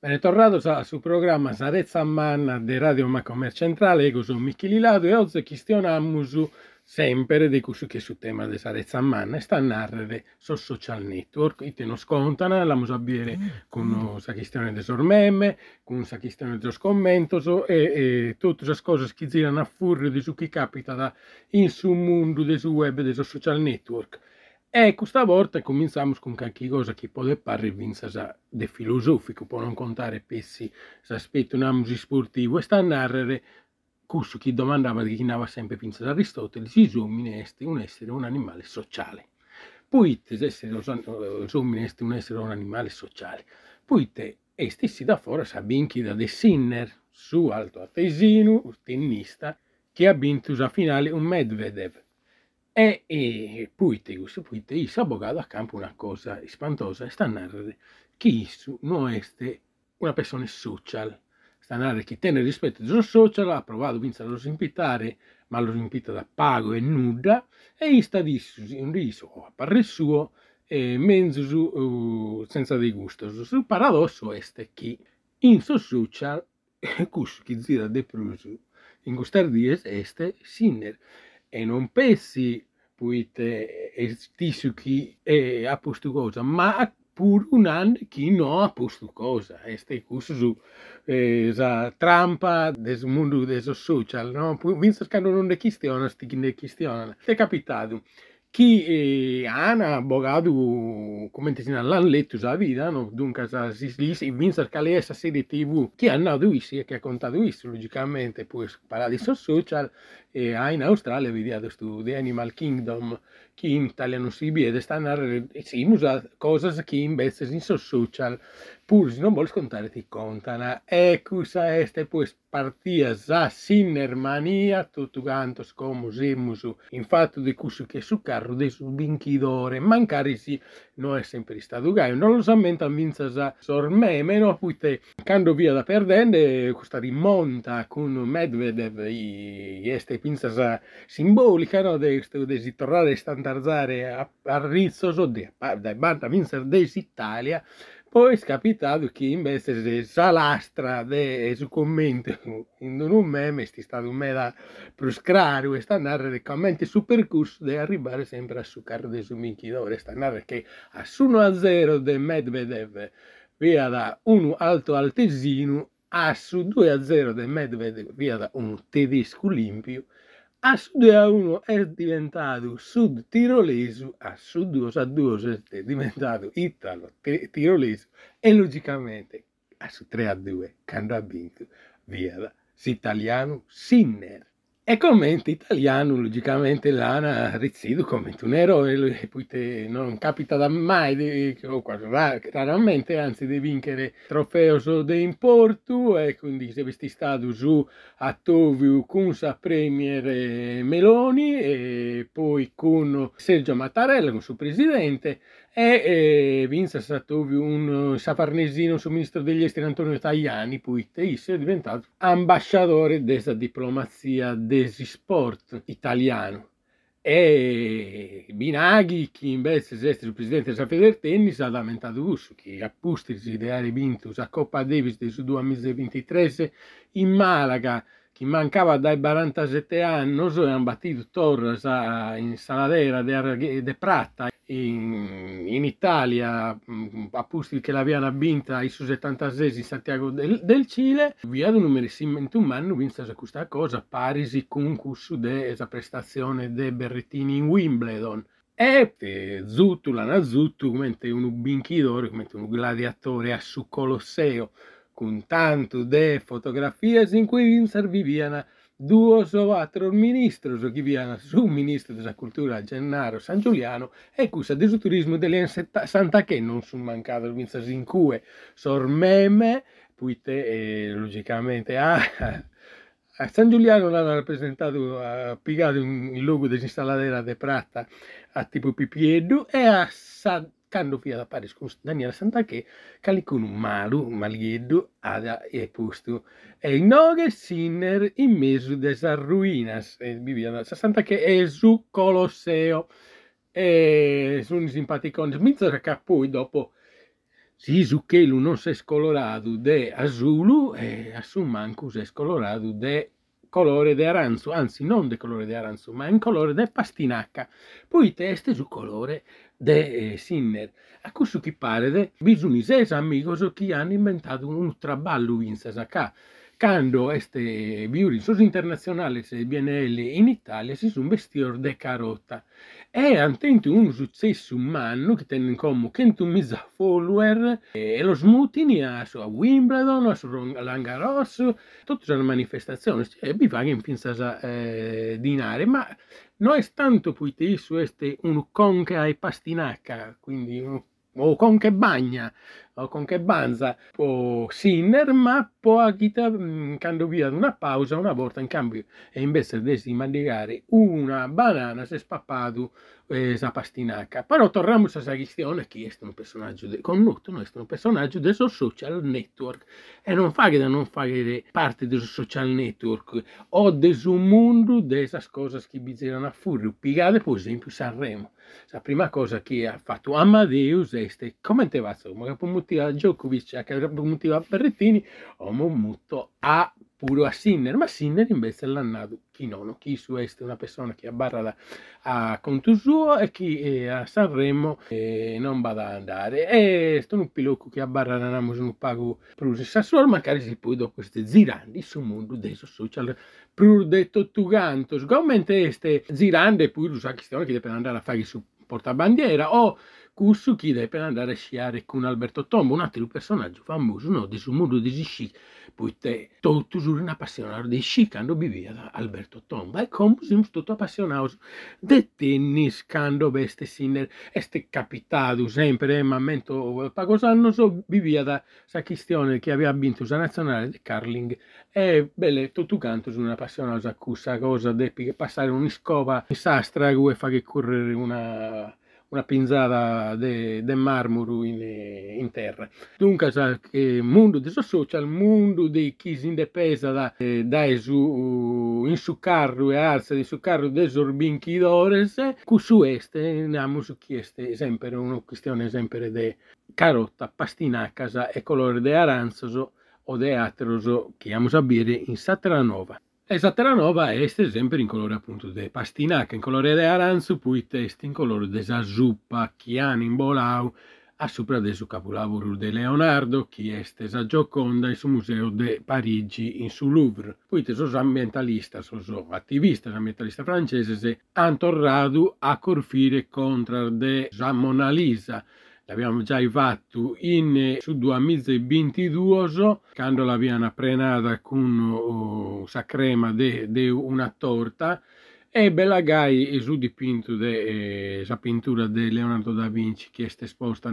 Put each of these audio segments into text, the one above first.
Bentornato sul programma Sarezza Manna di Radio Macommeria Centrale. Io sono Michi Lilado e oggi chiestiamo sempre di questo che è sul tema di Sarezza Manna e sta a narrare sui social network. E te non scontano, la a bere con questa questione dei sormeme, con questa questione dei commenti e tutte le cose che girano a furri di su chi capita da in su mondo del web dei social network. E questa volta cominciamo con qualche cosa che può parlare di filosofico, può non contare pessi aspetto namusi sportivo e sta a narrare questo che domandava di chi andava sempre pensa ad Aristotele, si suminesti un essere un animale sociale. Poi te suminesti un essere un animale sociale. Poi te e stessi da fuori sabinchi da De Sinner, su alto atesino, un tennista, che ha vinto la finale un Medvedev. E poi te si abbogato a campo una cosa spantosa e sta a narrare che isso non è una persona social, sta a narrare che tiene rispetto dei social, ha provato a vincere lo simpitare, ma lo simpita da pago e nuda e sta dissi un riso o a parere suo mezzo senza dei gusto. Il paradosso è che in suo social questo che zira de prusu in gustardies este Sinner e non pensi puite esistissu chi ha posto cosa, ma pur un anno chi non ha posto cosa. Este questo su la trampa del mondo dei social, no? Vince che non è questione, ne questione. È capitato chi ha bogato come ti l'hanno letto la vita, no? Dunque si vince che le serie TV che hanno visto e che ha contato visto logicamente poi paradiso social e in Australia vediamo questo The Animal Kingdom che in Italia non si vede, sta a narrare si usa cose che invece in social pur se non vuoi scontare ti contano e questa è poi partita da Sinnermania tutto quanto scomosemuso infatti di questo che su carro dei subinchidore mancare sì non è sempre stato gaio non lo sammenta a vinza sa sormeme no poi te quando via da perdente questa rimonta con Medvedev e este pinza simbolica no desi tornare a standardizzare a Rizzo da banda vincer dell'Italia. Poi è capitato che invece se salastra su commenti in un meme, sti stato un mela proscraro e sta a narrare commenti sul percorso di arrivare sempre a succare dei suminchidori, sta a narrare che a 1-0 del Medvedev via da un alto altesino, a su 2-0 del Medvedev via da un tedesco limpio, a su 2-1 è diventato sud tirolese, a su 2-2 è diventato italo tirolese e logicamente a su 3-2 quando ha vinto via l'italiano Sinner. E commenta italiano, logicamente Lana Rizzido commenta un eroe, e poi te non capita da mai, raramente, anzi, di vincere trofeo solo di importo, e quindi se vesti stato su a Tovio con sa Premier Meloni, e poi con Sergio Mattarella, con suo presidente, e vinse Satovio un safarnesino sul ministro degli esteri Antonio Tajani, poi teisse è diventato ambasciatore della diplomazia desi sport italiano. E Binaghi, che invece è il presidente della Federtennis, si è lamentato questo, che a Pustici di aver vinto la Coppa Davis del 2023 in Malaga, che mancava dai 47 anni, hanno battuto Torres in Saladera de Prata in Italia, a Pusti che l'avevano vinta i su 76 in Santiago del Cile, via da numerissimento hanno vinto questa cosa, Parigi con questa prestazione dei Berrettini in Wimbledon. E Zuttu, l'hanno Zuttu, come un binchidore, come un gladiatore a su Colosseo, con tanto de fotografie in cui vincer viviana due o quattro ministri che viviana su ministro della cultura Gennaro San Giuliano e cusa del turismo delle Santacche non sono mancate vincer in cui sormeme poi te logicamente a San Giuliano l'hanno rappresentato applicato il logo dell'installadera de Prata a tipo Pipiedu e a San quando via da Parigi con Daniela Santacche che con un malieddu e posto e il nome Sinner in mezzo delle ruinas e via Santacche è su Colosseo e sono simpaticoni. Smizza che poi dopo Sisu che lu non s'è scolorado de azzurro e assun manco s'è scolorado de colore de aranzo, anzi non de colore de aranzo, ma in colore de pastinacca. Poi teste su colore de Sinner. A questo che pare de bisunisesa amigos che hanno inventato un traballo in Sasaka. Quando este viurisos internazionale se BNL in Italia si sono vestior de carota. E attenti un successo umano che tiene in comune 100.000 follower e lo smutini a Wimbledon, a Roland Garros, tutte sono manifestazioni, cioè bivaghi in finza dinare, ma non è tanto poiché su este un conca e pastinacca, quindi un o con che bagna, o con che banza, o Sinner, ma poi chita quando via ad una pausa, una volta in cambio, e invece di mangiare una banana si è spappato la pastinacca. Però torniamo a questa questione, che è un personaggio connotto, è un personaggio del social network, e non fa che da non fare parte del social network, o del mondo delle cose che bisogna a fuori, pigate per esempio Sanremo. La prima cosa che ha fatto Amadeus è come te va che può mutare a Djokovic, che può mutare a Berrettini, o mutto a puro a Sinner, ma Sinner invece l'ha nato chi non, chi su è una persona che abbarra a conto suo e chi a Sanremo non va ad andare. E sto un pilocco che abbarra non un pago per Sassuolo, magari si può dopo queste girandi sul mondo dei social pur detto tuganto. Sicuramente queste girande poi usa questione che deve andare a fare su portabandiera o Cussu chi deve andare a sciare con Alberto Tomba, un altro personaggio famoso no, del mondo di sci, poi te tutto un appassionato di sci quando viveva da Alberto Tomba e come siamo tutti appassionati di tennis quando veste Sinner è capitato sempre ma mento pagosanno so viveva da sa questione che aveva vinto la nazionale di curling e belle tutto canto sono appassionato a questa cosa di passare un'iscova in sastrago e fare correre una pinzata de marmoro in terra. Dunque, il mondo dei social, il mondo dei chi si indepesa in su carro e arsa di su carro dei sorbinchi d'ores, cusu este, namus chieste, sempre una questione sempre de carota, pastinacasa e colore de aranzoso o de atroso che amo sapere in Satranova. E Satranova è sempre in colore appunto de pastinacca, in colore de aranzo, poi testi in colore de zuppa, che hanno in bolau, a sopra del suo capolavoro de Leonardo, che è la Gioconda, in suo museo de Parigi, in su Louvre. Poi sono ambientalista, sono attivista, ambientalista francese, se han tornato a corfire contro de la Mona Lisa. L'abbiamo già fatto in su 2022 quando l'abbiamo prenata con la crema di una torta e bella gai su dipinto la pintura di Leonardo da Vinci che è esposta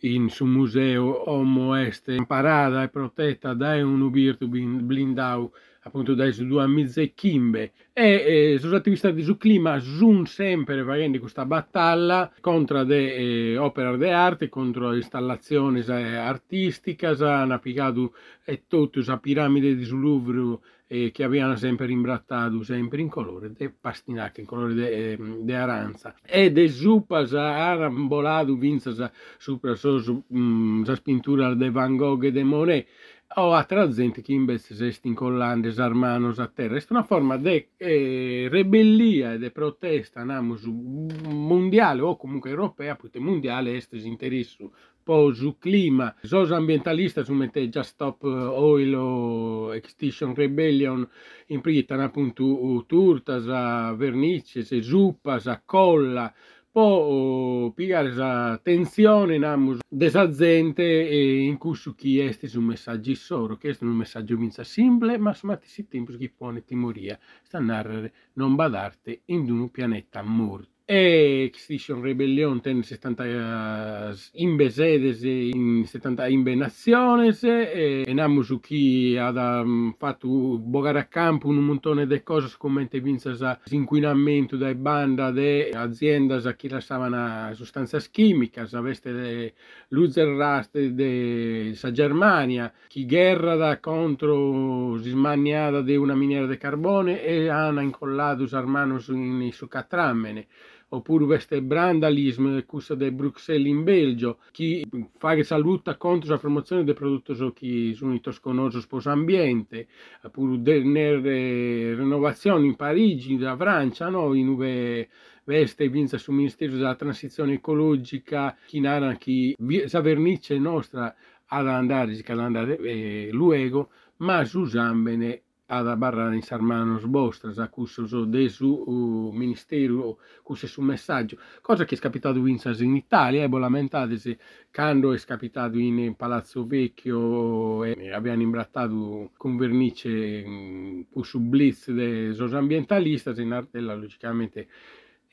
in su museo Omo Est imparata e protetta da un ubirto blindau appunto dai su 2015 e sono attivista di su clima zoom sempre facendo questa battaglia contro le opere di arte contro installazioni artistiche hanno applicato e tutto la piramide di Louvre che abbiano sempre imbrattato sempre in colore de pastinacca, in colore de aranza e de zuppa arambolato vinza sopra la pintura de Van Gogh e de Monet o altra gente che invece sesti in collande, sarmanos a terra. È una forma di rebellia e di protesta mondiale o comunque europea, perché mondiale è interesse po' su clima. Sono ambientalista, su mette già stop oil o Extinction Rebellion, in prita appunto turta, vernice, zuppa, colla, può piegare la tensione dell'azienda in cui su chi è un messaggio solo, che è un messaggio vinza simple, ma su mattissi tempo che può ne timoria, sta narrare non badarte in un pianeta morto. E Extinction Rebellion ten 70 imbe sedese in 70 imbe nazione e namo su chi ha fatto bogare a campo un montone di cose come vinza inquinamento dai banda de azienda che lasciavano sostanza chimica sa veste de Luzerraste de sa Germania chi guerra da contro smanniata de una miniera de carbone e hanno incollato sarmanos in su catrammene oppure Westerbrandalism, cussa del Bruxelles in Belgio, chi fa salutta contro la promozione del prodotto che sono i tosconoso sposa ambiente, oppure delle rinnovazioni in Parigi, da Francia, no? In nuove veste vinta sul Ministero della Transizione Ecologica, chi narra chi savernice nostra ad andare luego, ma su Zambene ad barrare in sarmanos vostras a cusso de su ministero cusso su messaggio, cosa che è scapitato in Italia e lamentatesi quando è scapitato in Palazzo Vecchio e abbiano imbrattato con vernice su blitz de sos ambientalista in artella logicamente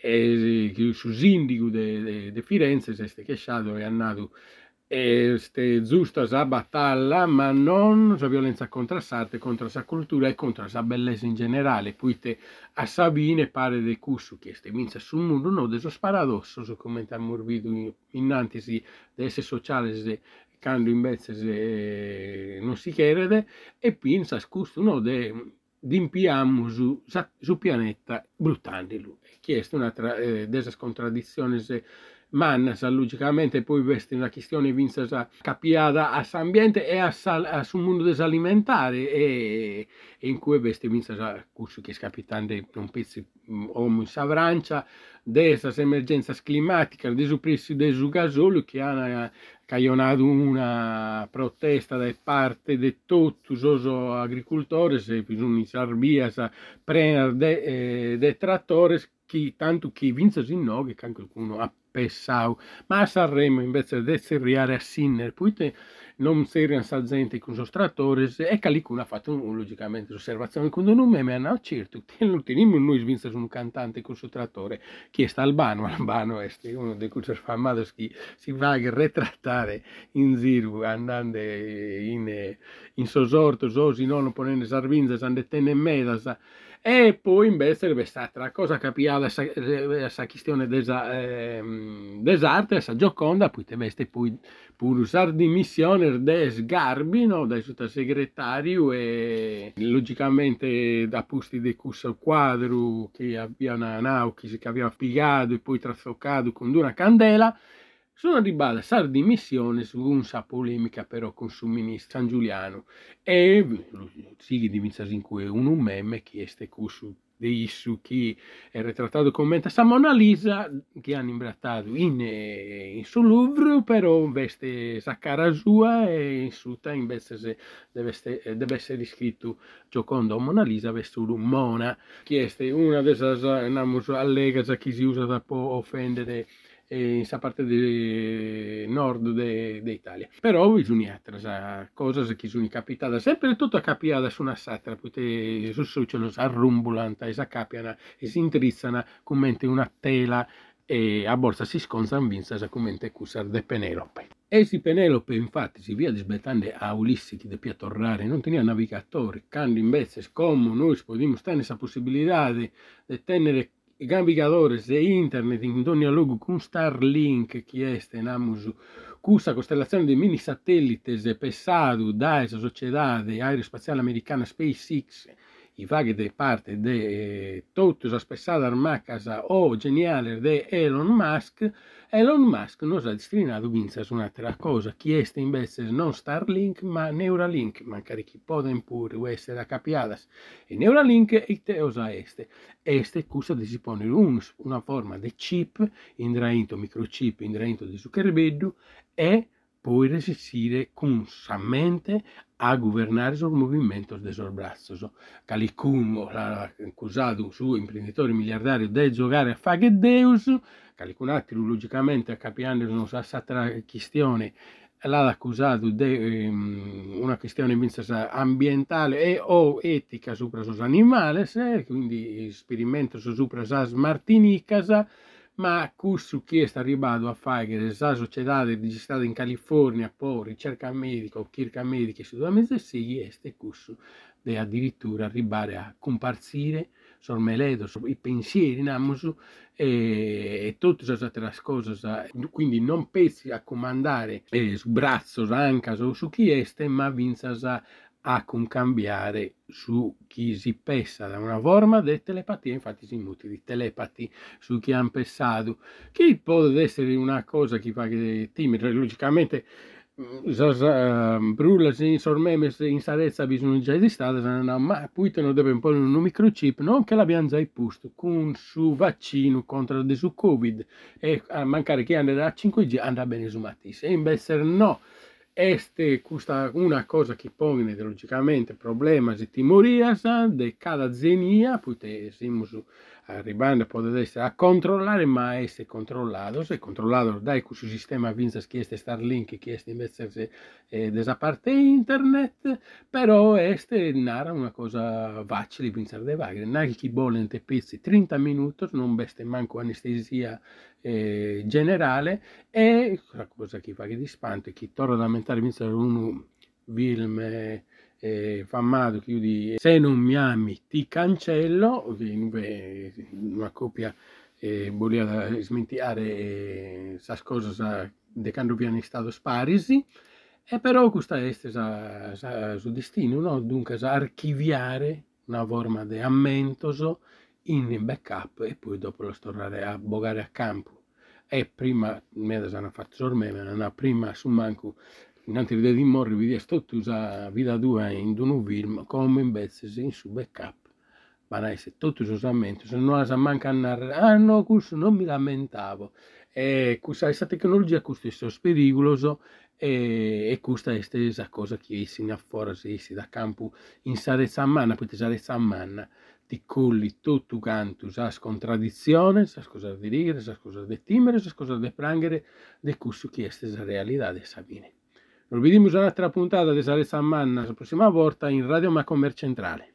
su sindico de Firenze si è chesciato e andato este giusta sa battaglia, ma non la violenza contro l'arte, contro la cultura e contro la bellezza in generale. Poi te a Sabine pare dei cussu che este vince sul mondo no de sos paradossos come ti ha morbido in antesi de esse sociales quando invece non si crede e pensa scusso no de dimpiamo su pianeta bruttandilo. Chiesto un'altra dessa contraddizione se Manna, logicamente poi questa è una questione vinta capiata a s'ambiente e a sul mondo desalimentare e in cui questa vinta corso che scapitante un pezzo omo in Francia dessa emergenza climatica dei prezzi del gasolio che hanno caionato una protesta da parte di tutti gli agricoltori se bisogna servire a prendere detrattori che tanto che vince in no che qualcuno ha Pessau, ma a Sanremo invece di serriare a Sinner, poi non serriano sa gente con sostrattore e Calicuna ha fatto logicamente l'osservazione con un meme, no certo, che non teniamo noi svinza su un cantante con sostrattore che è albano è uno dei cultori famosi che si va a retrattare in giro andando in sosorto, sosi non ponendo sarvinza, sandettene medasa. E poi invece quest'altra cosa capiata questa questione dell'arte, questa Gioconda, poi te poi pur usare di missione del Sgarbi, no? Del sottosegretario e logicamente da posti di questo quadro che abbia una nau che si aveva piegato e poi trafoccato con una candela. Sono arrivata a di missione su una polemica però con il ministro San Giuliano e si diventa in cui un meme che è questo dei su che è ritrattato commenta sa Mona Lisa che hanno imbrattato in su Louvre però veste sa cara sua e insulta invece deve essere scritto Gioconda o Mona Lisa vestuto Mona che è una delle alleghe che si usa da po' offendere in questa parte del nord d'Italia. Però bisogna altre cose che sono capitate, sempre tutto capiata su una satira, perché sul social si arrumbulanta, e si capiana, e si intrizzana, commenta una tela, e a borsa si sconza in vinza, si commenta e cussa de Penelope. E si Penelope infatti si via disbettando a Ulissi che deve tornare, non tenia navigatori, quando invece come noi possiamo stare nella possibilità di tenere i navigatori e internet in ogni luogo con Starlink che è in questa costellazione di mini satelliti pesati dalla società aerospaziale americana SpaceX i faghi di parte di tutta la spessata armacasa o geniale di Elon Musk non si è destinato vince su un'altra cosa che è invece non Starlink ma Neuralink mancare chi può pure essere capiata e Neuralink è cosa este custa di si pone una forma di chip indrainto microchip indrainto di Zuckerberg e poi resistire con sa mente a governare sul movimento del suo braccio. Calicum ha accusato suo imprenditore miliardario di giocare a faghe Deus, Calicunati logicamente capiando non sa altra questione, l'ha accusato di una questione ambientale e o etica sopra sos animales, quindi esperimento sopra sas martinicasa, ma questo che è arrivato a fare che la società registrata in California poi ricerca medica o chirca medica sicuramente si è questo di addirittura arrivare a comparsire sormeledo i pensieri namusu e tutte le altre cose quindi non pensi a comandare su braccio anche su chi è ma vinza a concambiare su chi si pensa da una forma di telepatia, infatti si muti di telepati su chi ha pensato, che può essere una cosa che fa che timido, logicamente brulla se sormeme in sarezza bisogna già di strada, ma poi te lo deve un po' un microchip, non che l'abbiamo già imposto con su vaccino contro il su covid, e a mancare che andrà a 5G andrà bene su Matisse, e invece no. Este questa una cosa che pone logicamente problema di timoria di cada zenia, poiché siamo arrivando a controllare, ma essere controllato, se controllato dai questo sistema vince che è Starlink, che è invece desaparte internet, però este nara una cosa facile vincere dei vagri, nari chi bollente pezzi 30 minuti, non beste manco anestesia generale, e la cosa che fa che di spanto chi torna ad aumentare vincere un film fammato chiudi se non mi ami ti cancello, una coppia voleva smentire questa cosa de quando viene stato sparisi, e però questa è il suo destino, no? Dunque archiviare una forma di ammentoso in backup e poi dopo lo tornare a bogare a campo, e prima me da hanno fatto sormeme una prima su manco innanzi di dimorri vi stottusa vita due in un film come invece in su backup, ma non è se tutto usamento, se non la manca narrare ah no questo non mi lamentavo, e questa tecnologia questo è pericoloso, e questa è stessa cosa che si affora se si da campo in Sarezza Manna, perché Sarezza Manna ti colli tutto canto, sa contraddizione, sa cosa di dire, sa cosa di timere, sa cosa di prangere, di questo che è stessa realtà di Sabine. Lo vediamo un'altra puntata di Sarezza Manna la prossima volta in Radio Macommeria Centrale.